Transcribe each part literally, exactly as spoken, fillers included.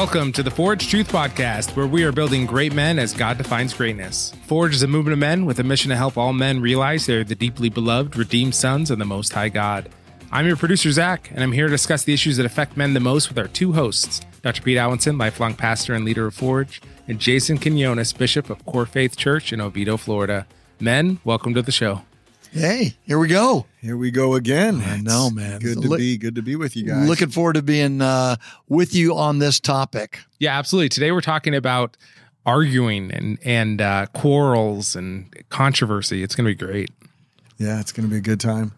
Welcome to the Forge Truth Podcast, where we are building great men as God defines greatness. Forge is a movement of men with a mission to help all men realize they're the deeply beloved, redeemed sons of the Most High God. I'm your producer, Zach, and I'm here to discuss the issues that affect men the most with our two hosts, Doctor Pete Allinson, lifelong pastor and leader of Forge, and Jason Quinones, bishop of Core Faith Church in Oviedo, Florida. Men, welcome to the show. Hey, here we go. Here we go again. I know, man. Good to be, good to be with you guys. Looking forward to being uh, with you on this topic. Yeah, absolutely. Today we're talking about arguing and and uh, quarrels and controversy. It's going to be great. Yeah, it's going to be a good time.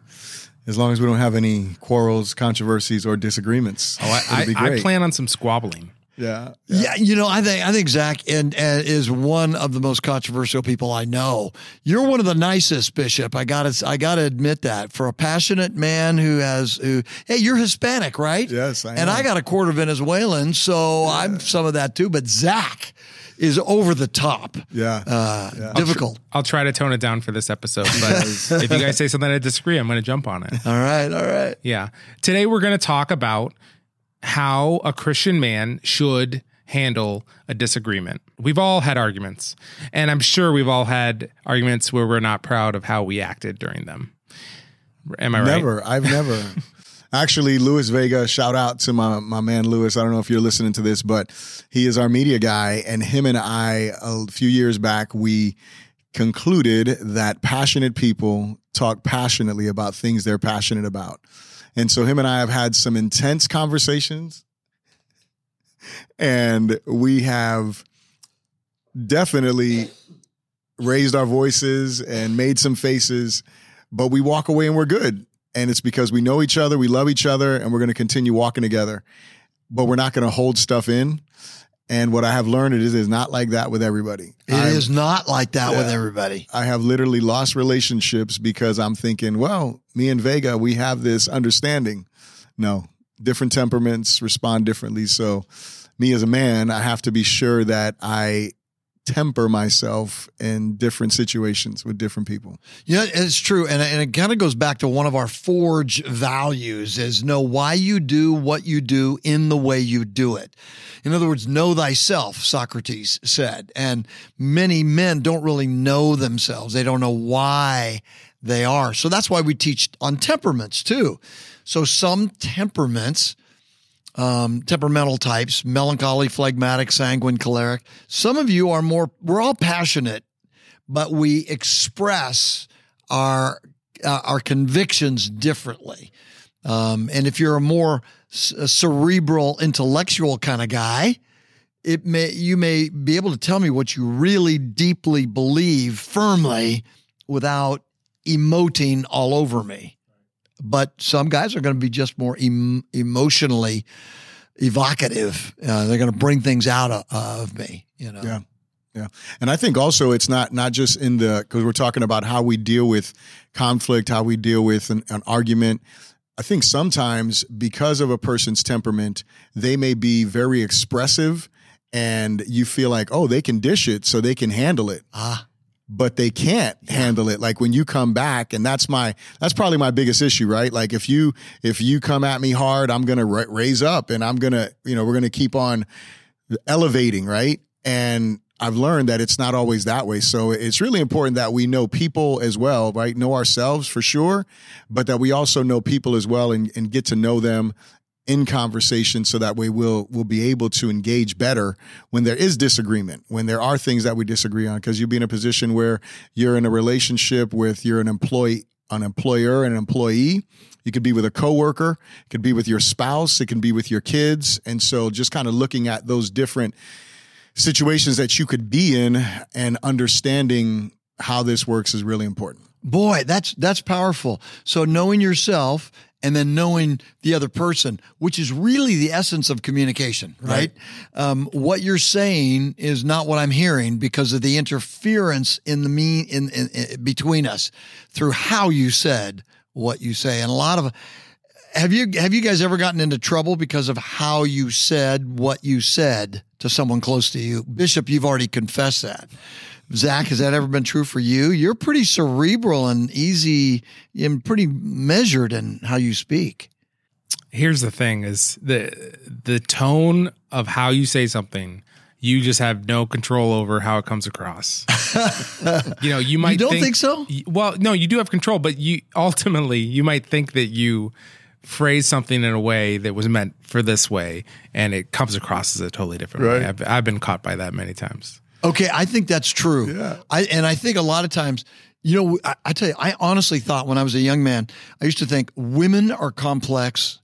As long as we don't have any quarrels, controversies, or disagreements. Oh, I, I, I plan on some squabbling. Yeah, yeah. Yeah. You know, I think, I think Zach and, and is one of the most controversial people I know. You're one of the nicest, Bishop. I gotta, I gotta admit that for a passionate man who has, who, hey, you're Hispanic, right? Yes, I am. And I got a quarter Venezuelan, so yeah. I'm some of that too, but Zach is over the top. Yeah. Uh, yeah. Difficult. I'll, tr- I'll try to tone it down for this episode, but if you guys say something I disagree, I'm going to jump on it. All right. All right. Yeah. Today we're going to talk about how a Christian man should handle a disagreement. We've all had arguments, and I'm sure we've all had arguments where we're not proud of how we acted during them. Am I right? Never. I've never. Actually, Lewis Vega, shout out to my, my man Lewis. I don't know if you're listening to this, but he is our media guy, and him and I, a few years back, we concluded that passionate people talk passionately about things they're passionate about. And so him and I have had some intense conversations, and we have definitely raised our voices and made some faces, but we walk away and we're good. And it's because we know each other, we love each other, and we're going to continue walking together, but we're not going to hold stuff in. And what I have learned is it is not like that with everybody. It I'm, is not like that yeah, with everybody. I have literally lost relationships because I'm thinking, well, me and Vega, we have this understanding. No, different temperaments respond differently. So me as a man, I have to be sure that I temper myself in different situations with different people. Yeah, it's true. And, and it kind of goes back to one of our Forge values is know why you do what you do in the way you do it. In other words, know thyself, Socrates said. And many men don't really know themselves. They don't know why they are. So that's why we teach on temperaments too. So some temperaments Um, temperamental types, melancholy, phlegmatic, sanguine, choleric. Some of you are more, we're all passionate, but we express our, uh, our convictions differently. Um, and if you're a more c- a cerebral, intellectual kind of guy, it may, you may be able to tell me what you really deeply believe firmly without emoting all over me. But some guys are going to be just more em- emotionally evocative. Uh, they're going to bring things out of, of me, you know? Yeah. Yeah. And I think also it's not, not just in the, cause we're talking about how we deal with conflict, how we deal with an, an argument. I think sometimes because of a person's temperament, they may be very expressive and you feel like, oh, they can dish it so they can handle it. Ah. But they can't handle it. Like when you come back, and that's my, that's probably my biggest issue, right? Like if you, if you come at me hard, I'm going to ra- raise up and I'm going to, you know, we're going to keep on elevating. Right. And I've learned that it's not always that way. So it's really important that we know people as well, right? Know ourselves for sure, but that we also know people as well and, and get to know them in conversation so that way we'll we'll be able to engage better when there is disagreement, when there are things that we disagree on, because you'll be in a position where you're in a relationship with you're an employee, an employer, an employee. You could be with a coworker, it could be with your spouse, it can be with your kids. And so just kind of looking at those different situations that you could be in and understanding how this works is really important. Boy, that's that's powerful. So knowing yourself and then knowing the other person, which is really the essence of communication, right? right. Um, what you're saying is not what I'm hearing because of the interference in the mean in, in, in between us through how you said what you say. And a lot of have you have you guys ever gotten into trouble because of how you said what you said to someone close to you? Bishop, you've already confessed that. Zach, has that ever been true for you? You're pretty cerebral and easy and pretty measured in how you speak. here's the thing is the the tone of how you say something, you just have no control over how it comes across. You know, you might you don't think, think so. Well, no, you do have control, but you ultimately you might think that you phrase something in a way that was meant for this way, and it comes across as a totally different right. way. I've, I've been caught by that many times. Okay, I think that's true. Yeah. I, and I think a lot of times, you know, I, I tell you, I honestly thought when I was a young man, I used to think women are complex,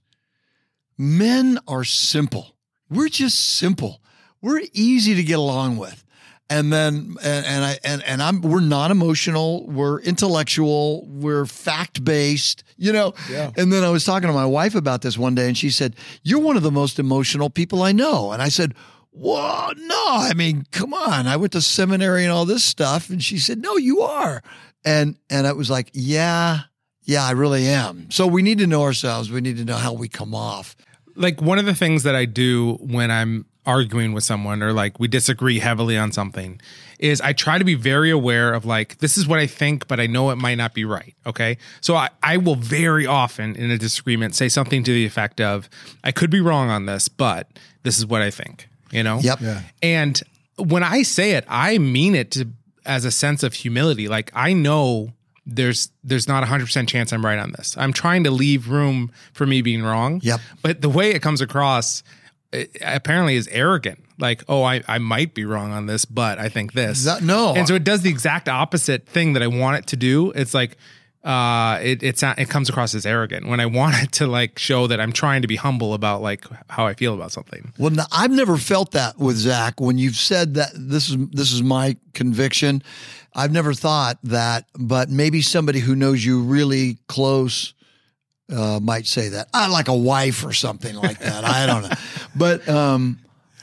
men are simple. We're just simple. We're easy to get along with. And then, and, and I, and, and I'm, we're not emotional. We're intellectual. We're fact based, you know? Yeah. And then I was talking to my wife about this one day and she said, "You're one of the most emotional people I know." And I said, "Whoa, no, I mean, come on. I went to seminary and all this stuff." And she said, "No, you are." And, and I was like, yeah, yeah, I really am. So we need to know ourselves. We need to know how we come off. Like one of the things that I do when I'm arguing with someone or like we disagree heavily on something is I try to be very aware of like, this is what I think, but I know it might not be right. Okay. So I, I will very often in a disagreement say something to the effect of, "I could be wrong on this, but this is what I think," you know? Yep. Yeah. And when I say it, I mean it to, as a sense of humility. Like I know there's, there's not a hundred percent chance I'm right on this. I'm trying to leave room for me being wrong. Yep. But the way it comes across It apparently is arrogant. Like, "Oh, I, I might be wrong on this, but I think this." That, no. And so it does the exact opposite thing that I want it to do. It's like, uh, it, it's not, it comes across as arrogant when I want it to like show that I'm trying to be humble about like how I feel about something. Well, no, I've never felt that with Zach. When you've said that this is, this is my conviction, I've never thought that, but maybe somebody who knows you really close Uh, might say that. I like a wife or something like that. I don't know. But, um,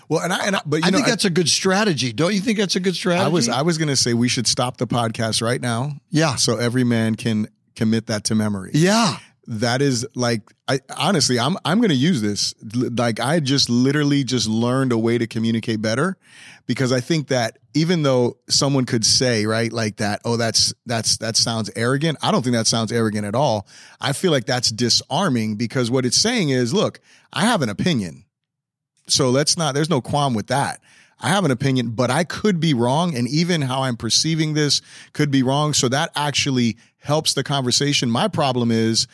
well, and I, and I, but you I know, think that's I, a good strategy. Don't you think that's a good strategy? I was, I was going to say we should stop the podcast right now. Yeah. So every man can commit that to memory. Yeah. That is like, I honestly, I'm, I'm going to use this. Like I just literally just learned a way to communicate better because I think that even though someone could say, right, like that, "Oh, that's, that's, that sounds arrogant." I don't think that sounds arrogant at all. I feel like that's disarming because what it's saying is, look, I have an opinion. So let's not, there's no qualm with that. I have an opinion, but I could be wrong. And even how I'm perceiving this could be wrong. So that actually helps the conversation. My problem is,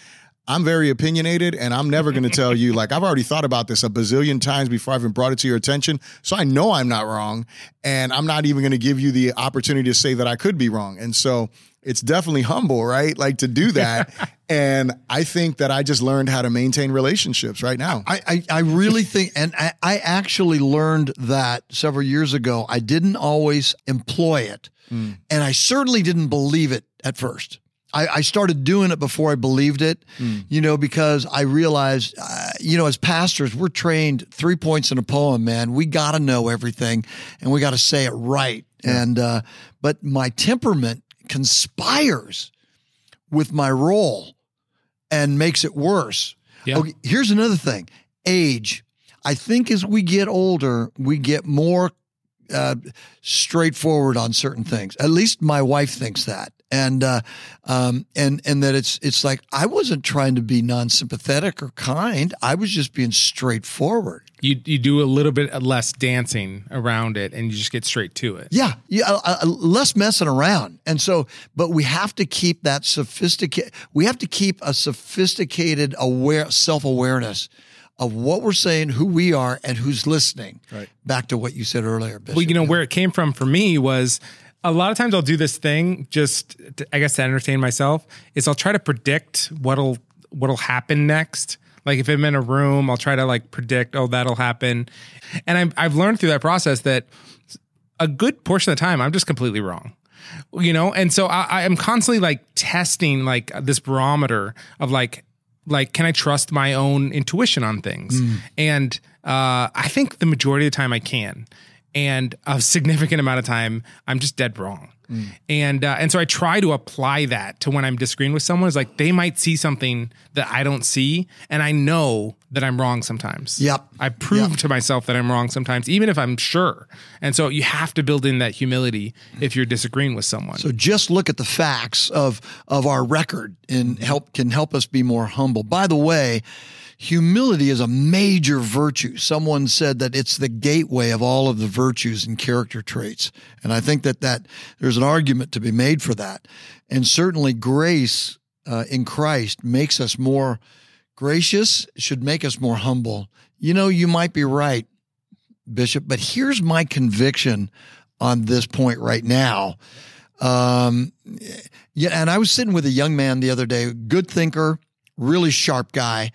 I'm very opinionated and I'm never going to tell you, like, I've already thought about this a bazillion times before I even brought it to your attention. So I know I'm not wrong and I'm not even going to give you the opportunity to say that I could be wrong. And so it's definitely humble, right? Like to do that. And I think that I just learned how to maintain relationships right now. I, I, I really think, and I, I actually learned that several years ago. I didn't always employ it mm. and I certainly didn't believe it at first. I, I started doing it before I believed it, mm. you know, because I realized, uh, you know, as pastors, we're trained three points in a poem, man. We got to know everything and we got to say it right. Yeah. And, uh, but my temperament conspires with my role and makes it worse. Yeah. Okay, here's another thing. Age. I think as we get older, we get more uh, straightforward on certain things. At least my wife thinks that. And, uh, um, and, and that it's, it's like, I wasn't trying to be non-sympathetic or kind. I was just being straightforward. You, you do a little bit less dancing around it and you just get straight to it. Yeah. Yeah. Uh, uh, less messing around. And so, but we have to keep that sophisticated, we have to keep a sophisticated aware self-awareness of what we're saying, who we are and who's listening. Right. Back to what you said earlier, Bishop. Well, you know, where it came from for me was, a lot of times I'll do this thing just, to, I guess, to entertain myself, is I'll try to predict what'll what'll happen next. Like if I'm in a room, I'll try to like predict, oh, that'll happen. And I've, I've learned through that process that a good portion of the time, I'm just completely wrong, you know? And so I, I am constantly like testing like this barometer of like, like, can I trust my own intuition on things? Mm. And uh, I think the majority of the time I can. And a significant amount of time, I'm just dead wrong. Mm. And uh, and so I try to apply that to when I'm disagreeing with someone. It's like they might see something that I don't see, and I know that I'm wrong sometimes. Yep. I prove yep. to myself that I'm wrong sometimes, even if I'm sure. And so you have to build in that humility if you're disagreeing with someone. So just look at the facts of of our record and help can help us be more humble. By the way, Humility is a major virtue. Someone said that it's the gateway of all of the virtues and character traits. And I think that, that there's an argument to be made for that. And certainly grace uh, in Christ makes us more gracious, should make us more humble. You know, you might be right, Bishop, but here's my conviction on this point right now. Um, yeah, and I was sitting with a young man the other day, good thinker, really sharp guy.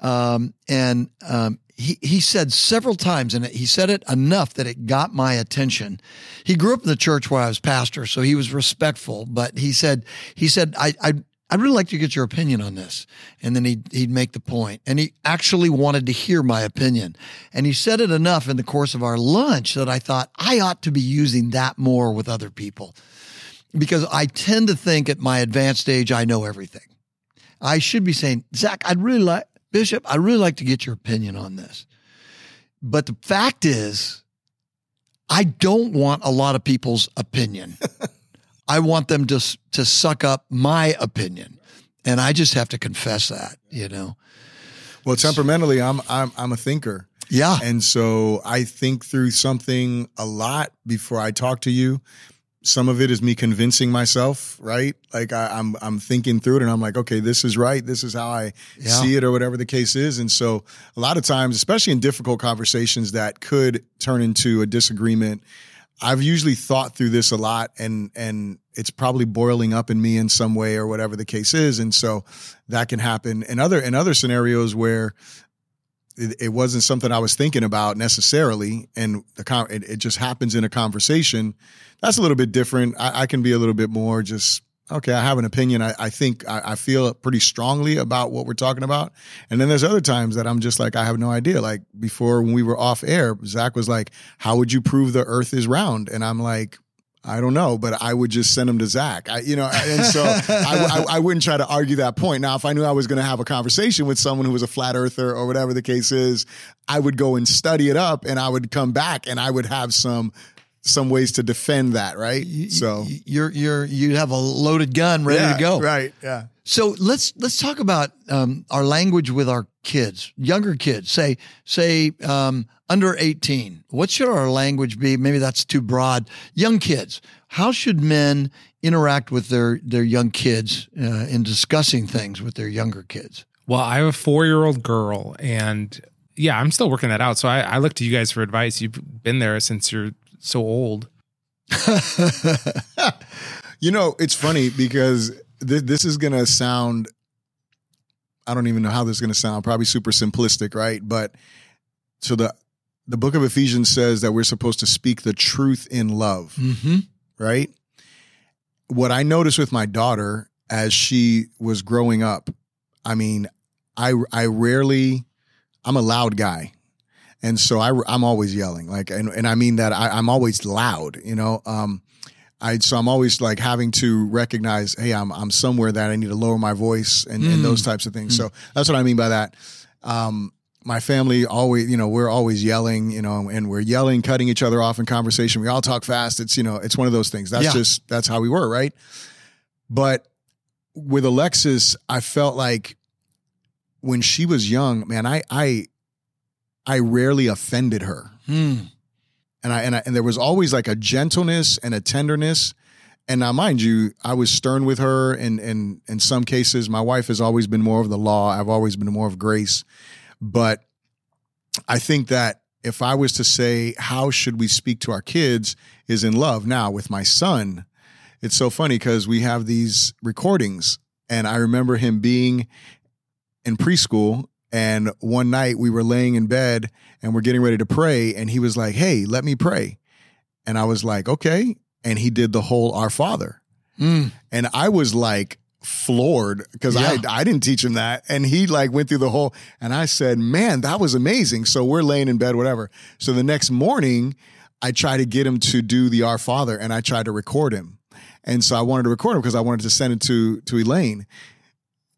Um, and, um, he, he said several times, and he said it enough that it got my attention. He grew up in the church where I was pastor, so he was respectful, but he said, he said, I, I, I'd really like to get your opinion on this. And then he'd, he'd make the point. And he actually wanted to hear my opinion. And he said it enough in the course of our lunch that I thought I ought to be using that more with other people, because I tend to think at my advanced age, I know everything. I should be saying, Zach, I'd really like, Bishop, I'd really like to get your opinion on this. But the fact is, I don't want a lot of people's opinion. I want them to to suck up my opinion. And I just have to confess that, you know. Well, temperamentally, I'm I'm I'm a thinker. Yeah. And so I think through something a lot before I talk to you. Some of it is me convincing myself, right? Like I, I'm, I'm thinking through it, and I'm like, okay, this is right. This is how I yeah. see it, or whatever the case is. And so, a lot of times, especially in difficult conversations that could turn into a disagreement, I've usually thought through this a lot, and and it's probably boiling up in me in some way, or whatever the case is. And so, that can happen. And other in other scenarios where it wasn't something I was thinking about necessarily, and the con- it just happens in a conversation. That's a little bit different. I, I can be a little bit more just, okay, I have an opinion. I, I think I, I feel pretty strongly about what we're talking about. And then there's other times that I'm just like, I have no idea. Like before, when we were off air, Zach was like, how would you prove the earth is round? And I'm like, I don't know, but I would just send him to Zach, I, you know, and so I, I, I wouldn't try to argue that point. Now, if I knew I was going to have a conversation with someone who was a flat earther or whatever the case is, I would go and study it up, and I would come back, and I would have some some ways to defend that, right? So you're you're you have a loaded gun ready yeah, to go, right? Yeah. So let's let's talk about um, our language with our kids, younger kids. Say say. Um, Under eighteen, what should our language be? Maybe that's too broad. Young kids, how should men interact with their, their young kids uh, in discussing things with their younger kids? Well, I have a four-year-old girl, and yeah, I'm still working that out. So I, I look to you guys for advice. You've been there since you're so old. You know, it's funny because th- this is going to sound, I don't even know how this is going to sound, probably super simplistic, right? But so the... The book of Ephesians says that we're supposed to speak the truth in love, mm-hmm. right? What I noticed with my daughter as she was growing up, I mean, I I rarely, I'm a loud guy. And so I, I'm always yelling. Like, and, and I mean that I, I'm always loud, you know? Um, I, so I'm always like having to recognize, hey, I'm I'm somewhere that I need to lower my voice and, mm. and those types of things. Mm. So that's what I mean by that. Um My family always, you know, we're always yelling, you know, and we're yelling, cutting each other off in conversation. We all talk fast. It's, you know, it's one of those things. That's yeah. just, that's how we were, right? But with Alexis, I felt like when she was young, man, I, I, I rarely offended her. Hmm. And I, and I, and there was always like a gentleness and a tenderness. And now, mind you, I was stern with her. And, and in some cases, my wife has always been more of the law. I've always been more of grace. But I think that if I was to say, how should we speak to our kids is in love. Now with my son, it's so funny because we have these recordings, and I remember him being in preschool, and one night we were laying in bed and we're getting ready to pray. And he was like, hey, let me pray. And I was like, okay. And he did the whole Our Father. Mm. And I was like, floored because yeah. I I didn't teach him that, and he like went through the whole, and I said, man, that was amazing. So we're laying in bed, whatever. So the next morning I tried to get him to do the Our Father, and I tried to record him. And so I wanted to record him because I wanted to send it to to Elaine.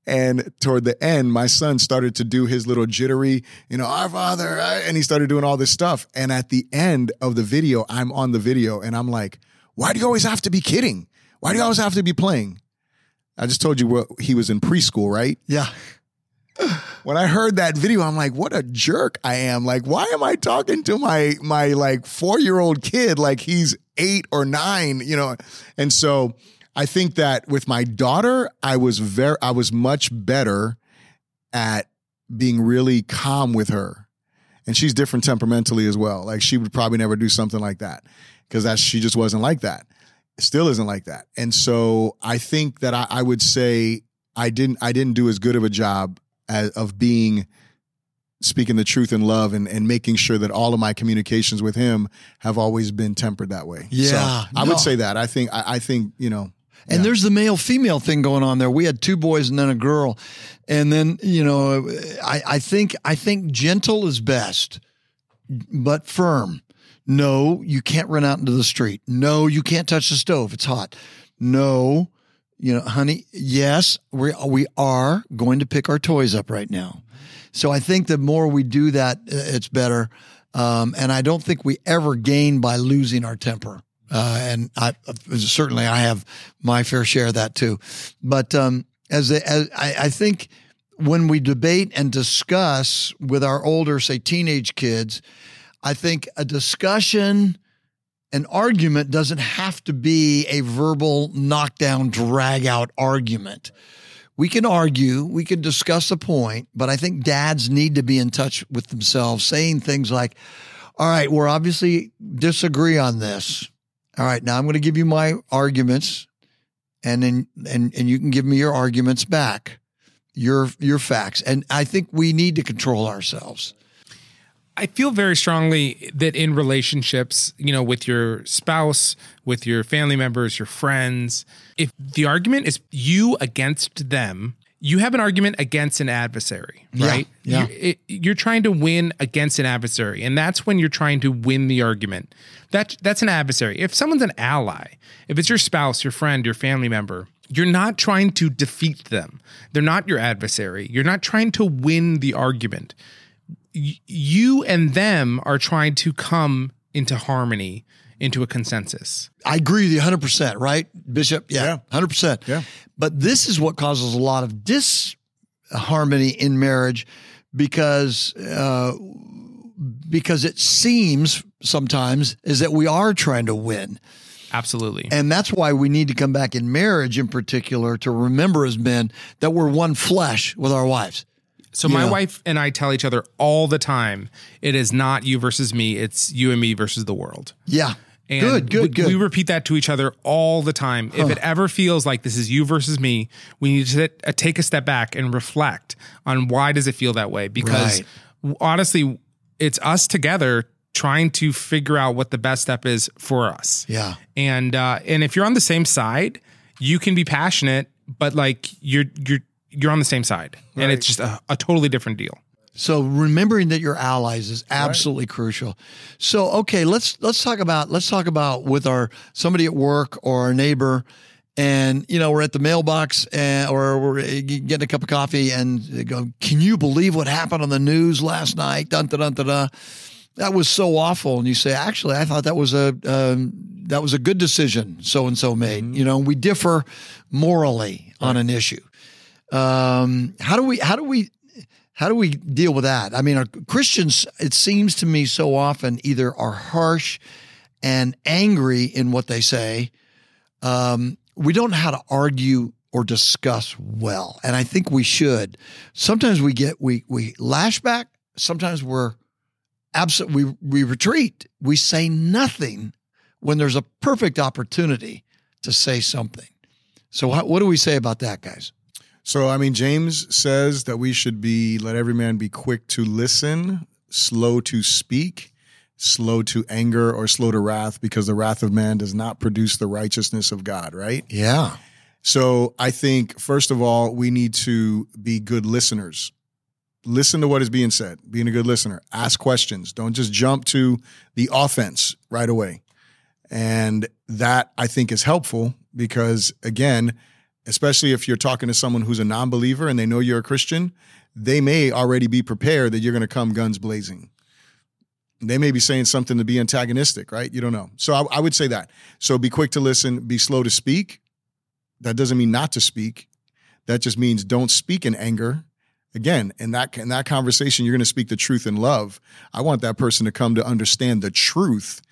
And toward the end, my son started to do his little jittery, you know, Our Father, and he started doing all this stuff. And at the end of the video, I'm on the video and I'm like, why do you always have to be kidding? Why do you always have to be playing? I just told you what he was in preschool, right? Yeah. when I heard that video, I'm like, what a jerk I am. Like, why am I talking to my, my like four-year-old kid? Like he's eight or nine, you know? And so I think that with my daughter, I was very, I was much better at being really calm with her. And she's different temperamentally as well. Like she would probably never do something like that because that she just wasn't like that. Still isn't like that. And so I think that I, I would say I didn't, I didn't do as good of a job as, of being, speaking the truth in love and, and making sure that all of my communications with him have always been tempered that way. Yeah. So I no. would say that. I think, I, I think, you know, and yeah. there's the male-female thing going on there. We had two boys and then a girl. And then, you know, I, I think, I think gentle is best, but firm. No, you can't run out into the street. No, you can't touch the stove. It's hot. No, you know, honey, yes, we we are going to pick our toys up right now. So I think the more we do that, it's better. Um, and I don't think we ever gain by losing our temper. Uh, and I certainly I have my fair share of that too. But um, as, a, as I, I think when we debate and discuss with our older, say, teenage kids, I think a discussion, an argument doesn't have to be a verbal knockdown, drag out argument. We can argue, we can discuss a point, but I think dads need to be in touch with themselves, saying things like, all right, we're obviously disagree on this. All right, now I'm going to give you my arguments and then, and, and you can give me your arguments back, your, your facts. And I think we need to control ourselves. I feel very strongly that in relationships, you know, with your spouse, with your family members, your friends, if the argument is you against them, you have an argument against an adversary, right? Yeah, yeah. You're, it, you're trying to win against an adversary, and that's when you're trying to win the argument. That, that's an adversary. If someone's an ally, if it's your spouse, your friend, your family member, you're not trying to defeat them. They're not your adversary. You're not trying to win the argument. You and them are trying to come into harmony, into a consensus. I agree with you one hundred percent, right, Bishop? Yeah, yeah. one hundred percent. Yeah. But this is what causes a lot of disharmony in marriage because uh, because it seems sometimes is that we are trying to win. Absolutely. And that's why we need to come back in marriage in particular to remember as men that we're one flesh with our wives. So yeah. my wife and I tell each other all the time, it is not you versus me, it's you and me versus the world. Yeah. And good, good, we, good. We repeat that to each other all the time. Huh. If it ever feels like this is you versus me, we need to take a step back and reflect on why does it feel that way? Because right. honestly, it's us together trying to figure out what the best step is for us. Yeah. And uh, and if you're on the same side, you can be passionate, but like you're you're you're on the same side, right. and it's just a, a totally different deal. So remembering that you're allies is absolutely right. crucial. So, okay, let's, let's talk about, let's talk about with our, somebody at work or our neighbor and, you know, we're at the mailbox and, or we're getting a cup of coffee and they go, can you believe what happened on the news last night? Dun, dun, dun, dun, dun. That was so awful. And you say, actually, I thought that was a, um, that was a good decision. So-and-so made, mm-hmm. you know, we differ morally right. on an issue. Um, how do we, how do we, how do we deal with that? I mean, our Christians, it seems to me so often either are harsh and angry in what they say. Um, we don't know how to argue or discuss well. And I think we should. Sometimes we get, we, we lash back. Sometimes we're absent. We, we retreat. We say nothing when there's a perfect opportunity to say something. So how, what do we say about that, guys? So, I mean, James says that we should be, let every man be quick to listen, slow to speak, slow to anger, or slow to wrath, because the wrath of man does not produce the righteousness of God, right? Yeah. So I think, first of all, we need to be good listeners. Listen to what is being said, being a good listener. Ask questions. Don't just jump to the offense right away. And that, I think, is helpful because, again, especially if you're talking to someone who's a non-believer and they know you're a Christian, they may already be prepared that you're going to come guns blazing. They may be saying something to be antagonistic, right? You don't know. So I, I would say that. So be quick to listen, be slow to speak. That doesn't mean not to speak. That just means don't speak in anger. Again, in that, in that conversation, you're going to speak the truth in love. I want that person to come to understand the truth.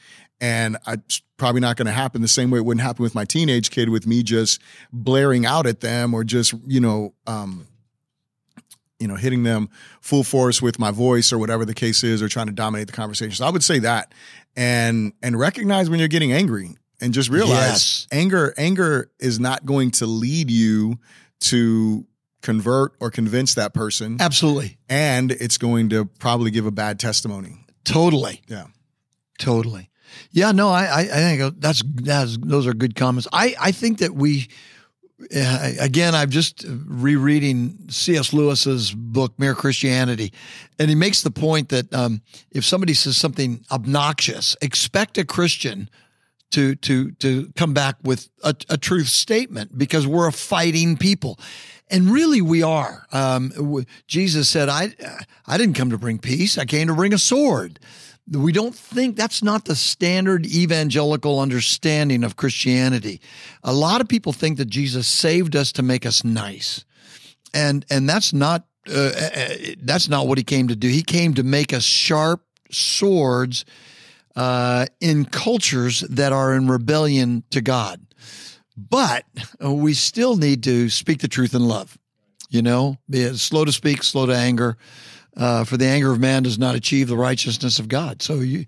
And it's probably not going to happen the same way it wouldn't happen with my teenage kid, with me just blaring out at them or just, you know, um, you know, hitting them full force with my voice or whatever the case is, or trying to dominate the conversation. So I would say that, and and recognize when you're getting angry, and just realize yes. anger, anger is not going to lead you to convert or convince that person. Absolutely. And it's going to probably give a bad testimony. Totally. Yeah. Totally. Yeah, no, I, I think that's, that's, those are good comments. I, I think that we, again, I'm just rereading C S Lewis's book, Mere Christianity, and he makes the point that um, if somebody says something obnoxious, expect a Christian to to to come back with a, a truth statement, because we're a fighting people. And really, we are. Um, Jesus said, I, I didn't come to bring peace. I came to bring a sword. We don't think that's not the standard evangelical understanding of Christianity. A lot of people think that Jesus saved us to make us nice. And, and that's not, uh, that's not what he came to do. He came to make us sharp swords, uh, in cultures that are in rebellion to God. But we still need to speak the truth in love, you know, be slow to speak, slow to anger. Uh, for the anger of man does not achieve the righteousness of God. So, you,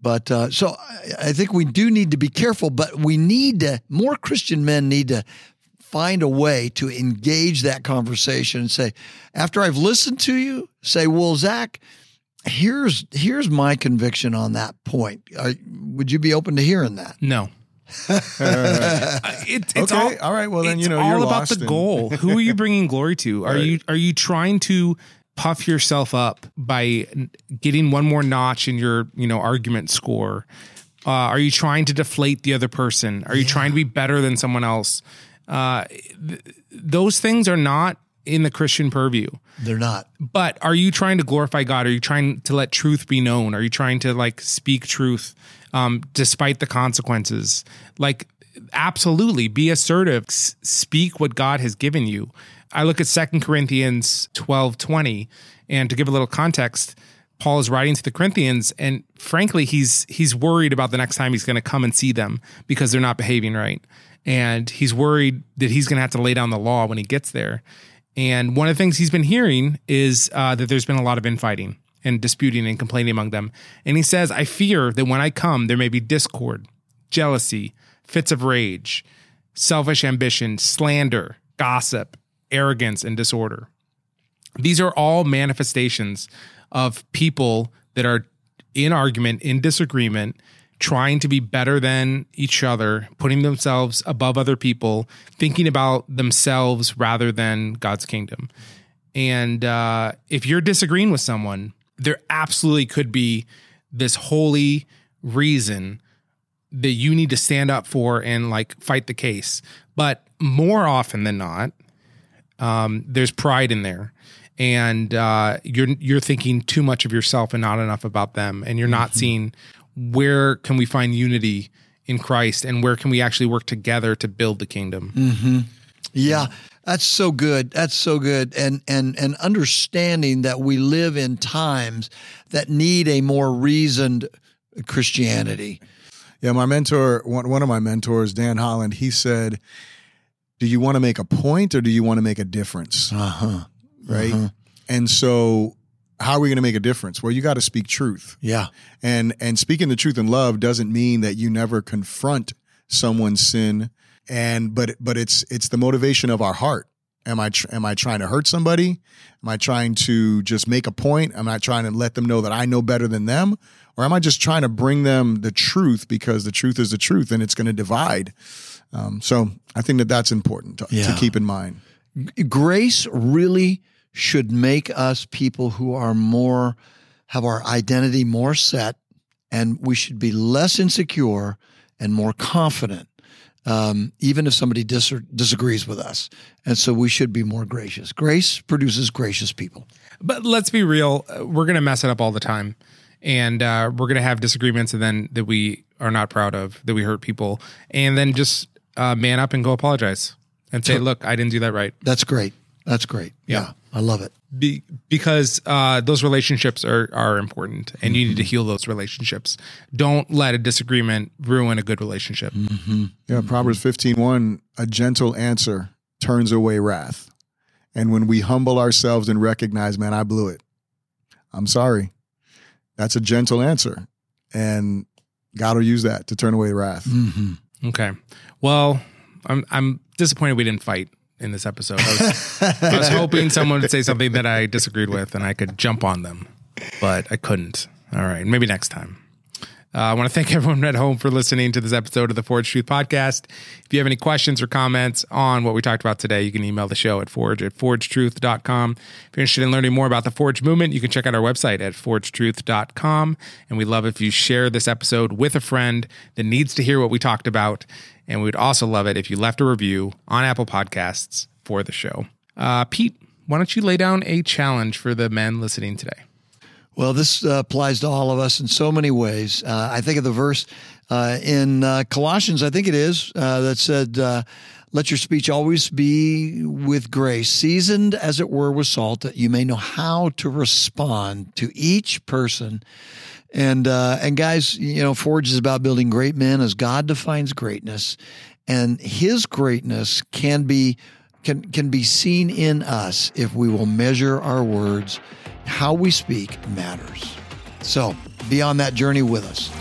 but uh, so I, I think we do need to be careful. But we need to more Christian men need to find a way to engage that conversation and say, after I've listened to you, say, well, Zach, here's here's my conviction on that point. Uh, would you be open to hearing that? No. uh, it, it's okay. All, all right. Well, then you know you're all about the and... goal. Who are you bringing glory to? Are right. you are you trying to puff yourself up by getting one more notch in your, you know, argument score? Uh, are you trying to deflate the other person? Are you yeah. trying to be better than someone else? Uh, th- those things are not in the Christian purview. They're not. But are you trying to glorify God? Are you trying to let truth be known? Are you trying to like speak truth um, despite the consequences? Like, absolutely, be assertive. S- speak what God has given you. I look at Second Corinthians twelve twenty, and to give a little context, Paul is writing to the Corinthians, and frankly, he's he's worried about the next time he's going to come and see them because they're not behaving right. And he's worried that he's going to have to lay down the law when he gets there. And one of the things he's been hearing is uh, that there's been a lot of infighting and disputing and complaining among them. And he says, I fear that when I come, there may be discord, jealousy, fits of rage, selfish ambition, slander, gossip, arrogance, and disorder. These are all manifestations of people that are in argument, in disagreement, trying to be better than each other, putting themselves above other people, thinking about themselves rather than God's kingdom. And uh, if you're disagreeing with someone, there absolutely could be this holy reason that you need to stand up for and like fight the case. But more often than not, Um, there's pride in there, and uh, you're you're thinking too much of yourself and not enough about them, and you're not mm-hmm. seeing where can we find unity in Christ, and where can we actually work together to build the kingdom. Mm-hmm. Yeah, that's so good. That's so good, and and and understanding that we live in times that need a more reasoned Christianity. Yeah, my mentor, one one of my mentors, Dan Holland, he said, do you want to make a point or do you want to make a difference? Uh-huh. Right? Uh-huh. And so how are we going to make a difference? Well, you got to speak truth. Yeah. And and speaking the truth in love doesn't mean that you never confront someone's sin, and but but it's it's the motivation of our heart. Am I tr- am I trying to hurt somebody? Am I trying to just make a point? Am I trying to let them know that I know better than them? Or am I just trying to bring them the truth, because the truth is the truth and it's going to divide? Um, so I think that that's important to, yeah. to keep in mind. Grace really should make us people who are more, have our identity more set, and we should be less insecure and more confident, um, even if somebody dis- disagrees with us. And so we should be more gracious. Grace produces gracious people. But let's be real. We're going to mess it up all the time. And uh, we're going to have disagreements and then that we are not proud of, that we hurt people. And then just... Uh, man up and go apologize and say, look, I didn't do that right. That's great. That's great. Yeah. yeah. I love it. Be, because uh, those relationships are, are important, and mm-hmm. you need to heal those relationships. Don't let a disagreement ruin a good relationship. Mm-hmm. Yeah. Mm-hmm. Proverbs fifteen one, a gentle answer turns away wrath. And when we humble ourselves and recognize, man, I blew it. I'm sorry. That's a gentle answer. And God will use that to turn away wrath. Mm-hmm. Okay. Well, I'm I'm disappointed we didn't fight in this episode. I was, I was hoping someone would say something that I disagreed with and I could jump on them, but I couldn't. All right. Maybe next time. Uh, I want to thank everyone at home for listening to this episode of the Forge Truth Podcast. If you have any questions or comments on what we talked about today, you can email the show at forge at forgetruth dot com. If you're interested in learning more about the Forge movement, you can check out our website at forgetruth dot com. And we'd love if you share this episode with a friend that needs to hear what we talked about. And we'd also love it if you left a review on Apple Podcasts for the show. Uh, Pete, why don't you lay down a challenge for the men listening today? Well, this uh, applies to all of us in so many ways. Uh, I think of the verse uh, in uh, Colossians, I think it is, uh, that said, uh, let your speech always be with grace, seasoned as it were with salt, that you may know how to respond to each person. And, uh, and guys, you know, Forge is about building great men as God defines greatness. And his greatness can be can can be seen in us if we will measure our words. How we speak matters. So be on that journey with us.